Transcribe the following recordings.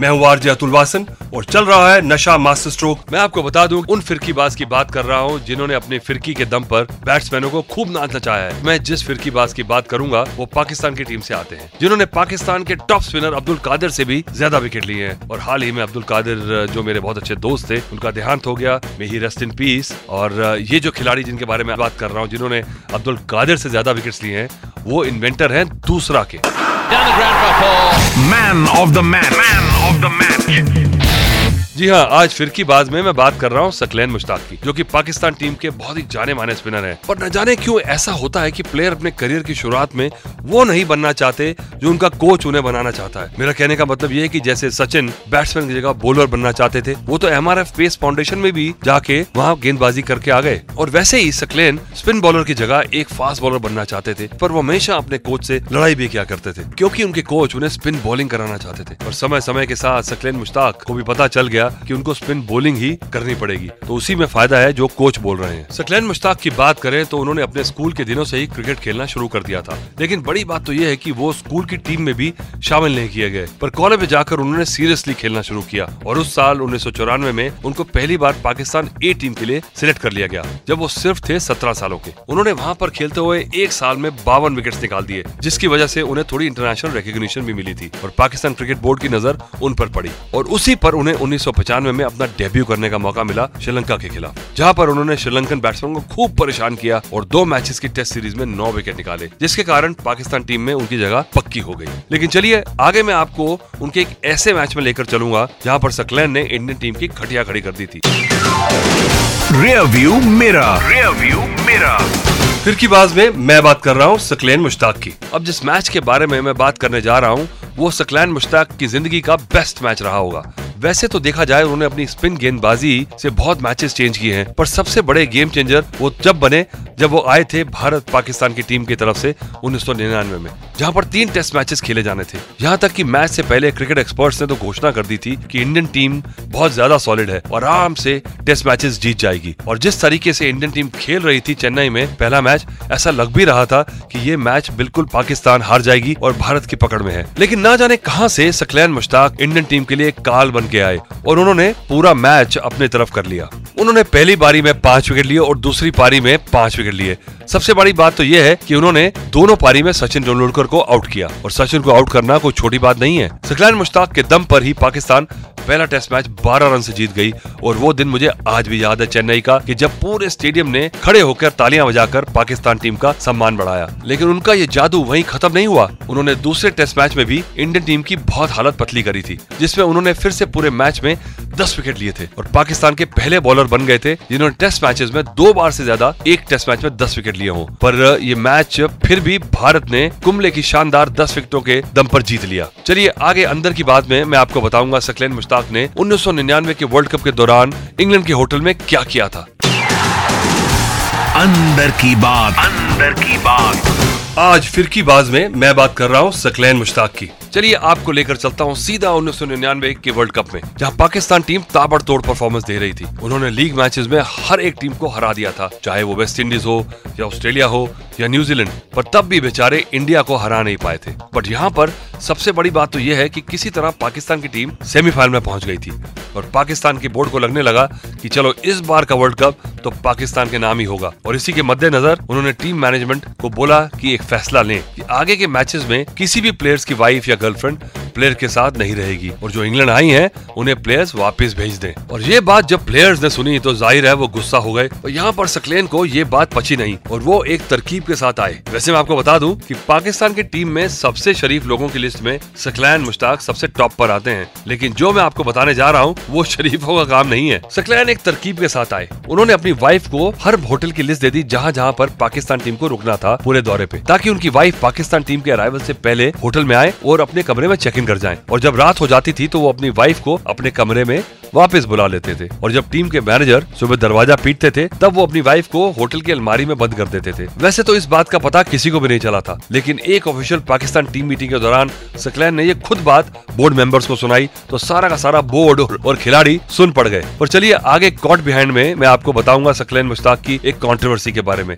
मैं हूँ आरजे अतुल वासन और चल रहा है नशा मास्टर स्ट्रोक। मैं आपको बता दूं, उन फिरकीबाज की बात कर रहा हूँ जिन्होंने अपने फिरकी के दम पर बैट्समैनों को खूब नाच नचाया है। मैं जिस फिरकीबाज की बात करूंगा वो पाकिस्तान की टीम से आते हैं, जिन्होंने पाकिस्तान के टॉप स्पिनर अब्दुल कादिर से भी ज्यादा विकेट लिए हैं। और हाल ही में अब्दुल कादिर, जो मेरे बहुत अच्छे दोस्त थे, उनका देहांत हो गया। May he rest in peace. और ये जो खिलाड़ी जिनके बारे में बात कर रहा हूँ, जिन्होंने अब्दुल कादिर से ज्यादा विकेट लिए हैं, वो इन्वेंटर है दूसरा के मैन ऑफ द मैच। जी हाँ, आज फिरकीबाज में मैं बात कर रहा हूँ सकलैन मुश्ताक की, जो कि पाकिस्तान टीम के बहुत ही जाने माने स्पिनर हैं। और न जाने क्यों ऐसा होता है कि प्लेयर अपने करियर की शुरुआत में वो नहीं बनना चाहते जो उनका कोच उन्हें बनाना चाहता है। मेरा कहने का मतलब ये है कि जैसे सचिन बैट्समैन की जगह बॉलर बनना चाहते थे, वो तो MRF पेस फाउंडेशन में भी जाके वहाँ गेंदबाजी करके आ गए। और वैसे ही सकलैन स्पिन बॉलर की जगह एक फास्ट बॉलर बनना चाहते थे, पर वो हमेशा अपने कोच से लड़ाई भी किया करते थे क्योंकि उनके कोच उन्हें स्पिन बॉलिंग कराना चाहते थे। और समय समय के साथ सकलैन मुश्ताक को भी पता चल गया कि उनको स्पिन बॉलिंग ही करनी पड़ेगी, तो उसी में फायदा है जो कोच बोल रहे हैं। सकलैन मुश्ताक की बात करें तो उन्होंने अपने स्कूल के दिनों से ही क्रिकेट खेलना शुरू कर दिया था, लेकिन बड़ी बात तो यह है कि वो स्कूल की टीम में भी शामिल नहीं किए गए, पर कॉलेज में जाकर उन्होंने सीरियसली खेलना शुरू किया। और उस साल 1994 में उनको पहली बार पाकिस्तान A टीम के लिए सिलेक्ट कर लिया गया, जब वो सिर्फ थे 17 सालों के। उन्होंने वहाँ पर खेलते हुए एक साल में 52 विकेट निकाल दिए, जिसकी वजह से उन्हें थोड़ी इंटरनेशनल रिकॉग्निशन भी मिली थी और पाकिस्तान क्रिकेट बोर्ड की नजर उन पर पड़ी। और उसी पर उन्हें 1995 में अपना डेब्यू करने का मौका मिला श्रीलंका के खिलाफ, जहाँ पर उन्होंने श्रीलंकन बैट्समैन को खूब परेशान किया और 2 मैचेस की टेस्ट सीरीज में 9 विकेट निकाले, जिसके कारण पाकिस्तान टीम में उनकी जगह पक्की हो गई। लेकिन चलिए आगे मैं आपको उनके एक ऐसे मैच में लेकर चलूंगा जहाँ पर सकलैन ने इंडियन टीम की खटिया खड़ी कर दी थी। रिव्यू मेरा, रिव्यू मेरा। फिरकीबाज में मैं बात कर रहा हूँ सकलैन मुश्ताक की। अब जिस मैच के बारे में मैं बात करने जा रहा हूँ वो सकलैन मुश्ताक की जिंदगी का बेस्ट मैच रहा होगा। वैसे तो देखा जाए उन्होंने अपनी स्पिन गेंदबाजी से बहुत मैचेस चेंज किए हैं, पर सबसे बड़े गेम चेंजर वो जब बने जब वो आए थे भारत पाकिस्तान की टीम की तरफ से 1999 में, जहां पर 3 टेस्ट मैचेस खेले जाने थे। यहां तक कि मैच से पहले क्रिकेट एक्सपर्ट्स ने तो घोषणा कर दी थी कि इंडियन टीम बहुत ज्यादा सॉलिड है और आराम से टेस्ट मैचेस जीत जाएगी। और जिस तरीके से इंडियन टीम खेल रही थी चेन्नई में पहला मैच, ऐसा लग भी रहा था कि ये मैच बिल्कुल पाकिस्तान हार जाएगी और भारत की पकड़ में है। लेकिन ना जाने कहां से सकलैन मुश्ताक इंडियन टीम के लिए काल बन के आए और उन्होंने पूरा मैच अपने तरफ कर लिया। उन्होंने पहली बारी में 5 विकेट लिए और दूसरी पारी में 5 विकेट लिए। सबसे बड़ी बात तो यह है कि उन्होंने दोनों पारी में सचिन तेंदुलकर को आउट किया, और सचिन को आउट करना कोई छोटी बात नहीं है। सकलैन मुश्ताक के दम पर ही पाकिस्तान पहला टेस्ट मैच 12 रन से जीत गई। और वो दिन मुझे आज भी याद है चेन्नई का, कि जब पूरे स्टेडियम ने खड़े होकर तालियां बजाकर पाकिस्तान टीम का सम्मान बढ़ाया। लेकिन उनका ये जादू वहीं खत्म नहीं हुआ। उन्होंने दूसरे टेस्ट मैच में भी इंडियन टीम की बहुत हालत पतली करी थी, जिसमें उन्होंने फिर से पूरे मैच में 10 विकेट लिए थे और पाकिस्तान के पहले बॉलर बन गए थे जिन्होंने टेस्ट मैचेस में 2 बार से ज्यादा एक टेस्ट मैच में 10 विकेट लिए हों। पर ये मैच फिर भी भारत ने कुंबले की शानदार 10 विकेटों के दम पर जीत लिया। चलिए आगे अंदर की बात में मैं आपको बताऊंगा सकलैन मुश्ताक ने 1999 के वर्ल्ड कप के दौरान इंग्लैंड के होटल में क्या किया था। अंदर की बात, अंदर की बात। आज फिरकीबाज में मैं बात कर रहा हूँ सकलैन मुश्ताक की। चलिए आपको लेकर चलता हूँ सीधा 1999 के वर्ल्ड कप में, जहाँ पाकिस्तान टीम ताबड़तोड़ परफॉर्मेंस दे रही थी। उन्होंने लीग मैचेस में हर एक टीम को हरा दिया था, चाहे वो वेस्ट इंडीज हो या ऑस्ट्रेलिया हो या न्यूजीलैंड, पर तब भी बेचारे इंडिया को हरा नहीं पाए थे। बट यहाँ पर सबसे बड़ी बात तो यह है कि किसी तरह पाकिस्तान की टीम सेमीफाइनल में पहुंच गई थी और पाकिस्तान के बोर्ड को लगने लगा कि चलो इस बार का वर्ल्ड कप तो पाकिस्तान के नाम ही होगा। और इसी के मद्देनजर उन्होंने टीम मैनेजमेंट को बोला कि एक फैसला लें कि आगे के मैचेस में किसी भी प्लेयर्स की वाइफ या गर्लफ्रेंड प्लेयर के साथ नहीं रहेगी, और जो इंग्लैंड आई हैं उन्हें प्लेयर्स वापस भेज दें। और ये बात जब प्लेयर्स ने सुनी तो जाहिर है वो गुस्सा हो गए, और यहाँ पर सकलैन को ये बात पची नहीं और वो एक तरकीब के साथ आए। वैसे मैं आपको बता दूं कि पाकिस्तान की टीम में सबसे शरीफ लोगों की लिस्ट में सकलैन मुश्ताक सबसे टॉप पर आते हैं, लेकिन जो मैं आपको बताने जा रहा हूँ वो शरीफों का काम नहीं है। सकलैन एक तरकीब के साथ आए। उन्होंने अपनी वाइफ को हर होटल की लिस्ट दे दी जहाँ जहाँ पर पाकिस्तान टीम को रुकना था पूरे दौरे पे, ताकि उनकी वाइफ पाकिस्तान टीम के अराइवल से पहले होटल में आए और अपने कमरे में चेक इन वॉकिंग कर जाएं। और जब रात हो जाती थी तो वो अपनी वाइफ को अपने कमरे में वापस बुला लेते थे, और जब टीम के मैनेजर सुबह दरवाजा पीटते थे तब वो अपनी वाइफ को होटल की अलमारी में बंद कर देते थे। वैसे तो इस बात का पता किसी को भी नहीं चला था, लेकिन एक ऑफिशियल पाकिस्तान टीम मीटिंग के दौरान सकलैन ने ये खुद बात बोर्ड मेंबर्स को सुनाई तो सारा का सारा बोर्ड और खिलाड़ी सुन पड़ गए। और चलिए आगे कॉट बिहाइंड में मैं आपको बताऊंगा सकलैन मुश्ताक की एक कंट्रोवर्सी के बारे में।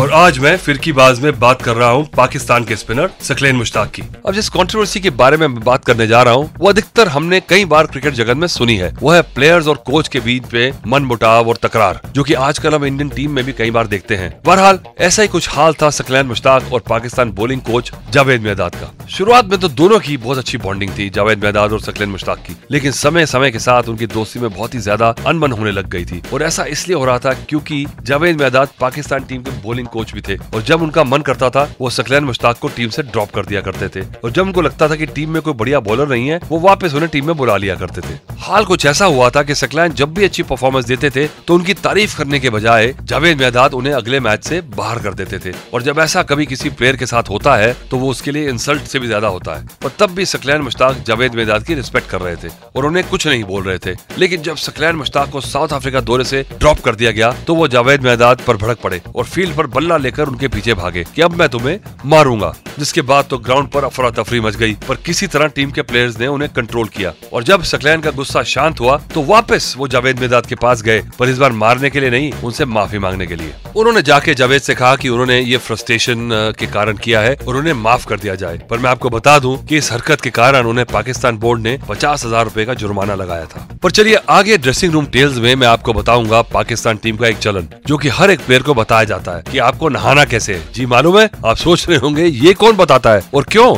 और आज मैं फिरकीबाज में बात कर रहा हूँ पाकिस्तान के स्पिनर सकलैन मुश्ताक की। अब जिस कंट्रोवर्सी के बारे में मैं बात करने जा रहा हूँ वो अधिकतर हमने कई बार क्रिकेट जगत में सुनी है। वो है प्लेयर्स और कोच के बीच में मनमुटाव और तकरार, जो कि आजकल हम इंडियन टीम में भी कई बार देखते हैं। बहरहाल ऐसा ही कुछ हाल था सकलैन मुश्ताक और पाकिस्तान बॉलिंग कोच जावेद मियांदाद का। शुरुआत में तो दोनों की बहुत अच्छी बॉन्डिंग थी, जावेद मियांदाद और सकलैन मुश्ताक की, लेकिन समय समय के साथ उनकी दोस्ती में बहुत ही ज्यादा अनबन होने लग गई थी। और ऐसा इसलिए हो रहा था क्योंकि जावेद मियांदाद पाकिस्तान टीम के बॉलिंग कोच भी थे, और जब उनका मन करता था वो सकलैन मुश्ताक को टीम से ड्रॉप कर दिया करते थे, और जब उनको लगता था कि टीम में कोई बढ़िया बॉलर नहीं है वो वापस उन्हें टीम में बुला लिया करते थे। हाल कुछ ऐसा हुआ था कि सकलैन जब भी अच्छी परफॉर्मेंस देते थे तो उनकी तारीफ करने के बजाय जावेद मियांदाद उन्हें अगले मैच से बाहर कर देते थे, और जब ऐसा कभी किसी प्लेयर के साथ होता है तो वो उसके लिए इंसल्ट से भी ज्यादा होता है। और तब भी सकलैन मुश्ताक जावेद मियांदाद की रिस्पेक्ट कर रहे थे और उन्हें कुछ नहीं बोल रहे थे, लेकिन जब सकलैन मुश्ताक को साउथ अफ्रीका दौरे से ड्रॉप कर दिया गया तो वो जावेद मियांदाद पर भड़क पड़े और फील्ड पर बल्ला लेकर उनके पीछे भागे कि अब मैं तुम्हें मारूंगा, जिसके बाद तो ग्राउंड पर अफरा तफरी मच गई, पर किसी तरह टीम के प्लेयर्स ने उन्हें कंट्रोल किया। और जब सकलैन का गुस्सा शांत हुआ तो वापस वो जावेद मियांदाद के पास गए, पर इस बार मारने के लिए नहीं, उनसे माफी मांगने के लिए। उन्होंने जाके जावेद से कहा कि उन्होंने ये फ्रस्ट्रेशन के कारण किया है और उन्हें माफ कर दिया जाए। पर मैं आपको बता दूं कि इस हरकत के कारण उन्हें पाकिस्तान बोर्ड ने 50,000 रुपए का जुर्माना लगाया था। पर चलिए आगे ड्रेसिंग रूम टेल्स में मैं आपको बताऊंगा पाकिस्तान टीम का एक चलन, जो कि हर एक प्लेयर को बताया जाता है कि आपको नहाना कैसे है। जी मालूम है, आप सोच रहे होंगे ये कौन बताता है और क्यों।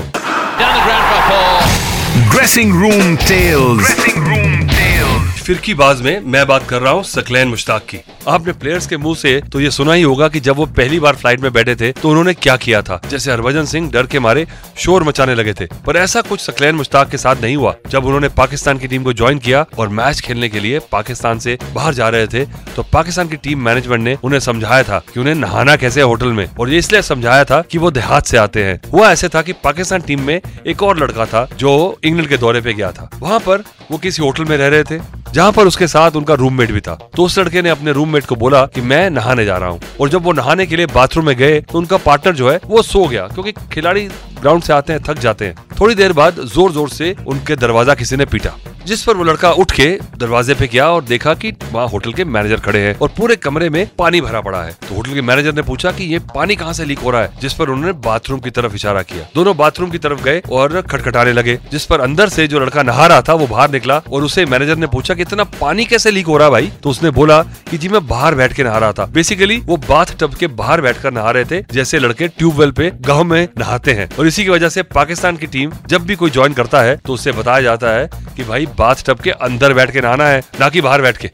Dressing room tales. फिरकीबाज में मैं बात कर रहा हूँ सकलैन मुश्ताक की। आपने प्लेयर्स के मुंह से तो ये सुना ही होगा कि जब वो पहली बार फ्लाइट में बैठे थे तो उन्होंने क्या किया था। जैसे हरभजन सिंह डर के मारे शोर मचाने लगे थे, पर ऐसा कुछ सकलैन मुश्ताक के साथ नहीं हुआ। जब उन्होंने पाकिस्तान की टीम को ज्वाइन किया और मैच खेलने के लिए पाकिस्तान से बाहर जा रहे थे तो पाकिस्तान की टीम मैनेजमेंट ने उन्हें समझाया था कि उन्हें नहाना कैसे है होटल में, और ये इसलिए समझाया था कि वो देहात से आते हैं। हुआ ऐसे था कि पाकिस्तान टीम में एक और लड़का था जो इंग्लैंड के दौरे पे गया था, वहाँ पर वो किसी होटल में रह रहे थे जहाँ पर उसके साथ उनका रूममेट भी था। तो उस लड़के ने अपने रूममेट को बोला कि मैं नहाने जा रहा हूँ, और जब वो नहाने के लिए बाथरूम में गए तो उनका पार्टनर जो है वो सो गया, क्योंकि खिलाड़ी ग्राउंड से आते हैं थक जाते हैं। थोड़ी देर बाद जोर जोर से उनके दरवाजा किसी ने पीटा, जिस पर वो लड़का उठ के दरवाजे पे गया और देखा कि वहाँ होटल के मैनेजर खड़े हैं और पूरे कमरे में पानी भरा पड़ा है। तो होटल के मैनेजर ने पूछा कि ये पानी कहाँ से लीक हो रहा है, जिस पर उन्होंने बाथरूम की तरफ इशारा किया। दोनों बाथरूम की तरफ गए और खटखटाने लगे, जिस पर अंदर से जो लड़का नहा रहा था वो बाहर निकला और उसे मैनेजर ने पूछा कि इतना पानी कैसे लीक हो रहा है भाई। तो उसने बोला कि जी मैं बाहर बैठ के नहा रहा था। बेसिकली वो बाथ टब के बाहर बैठ कर नहा रहे थे, जैसे लड़के ट्यूबवेल पे गाँव में नहाते हैं। और इसी की वजह से पाकिस्तान की टीम जब भी कोई ज्वाइन करता है तो उसे बताया जाता है कि भाई बाथ टब के अंदर बैठ के नहाना है, ना कि बाहर बैठ के।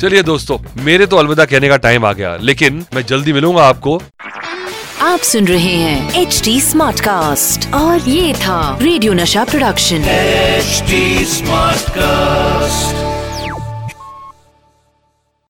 चलिए दोस्तों, मेरे तो अलविदा कहने का टाइम आ गया, लेकिन मैं जल्दी मिलूंगा आपको। आप सुन रहे हैं HT SmartCast और ये था radio Nasha production HT SmartCast।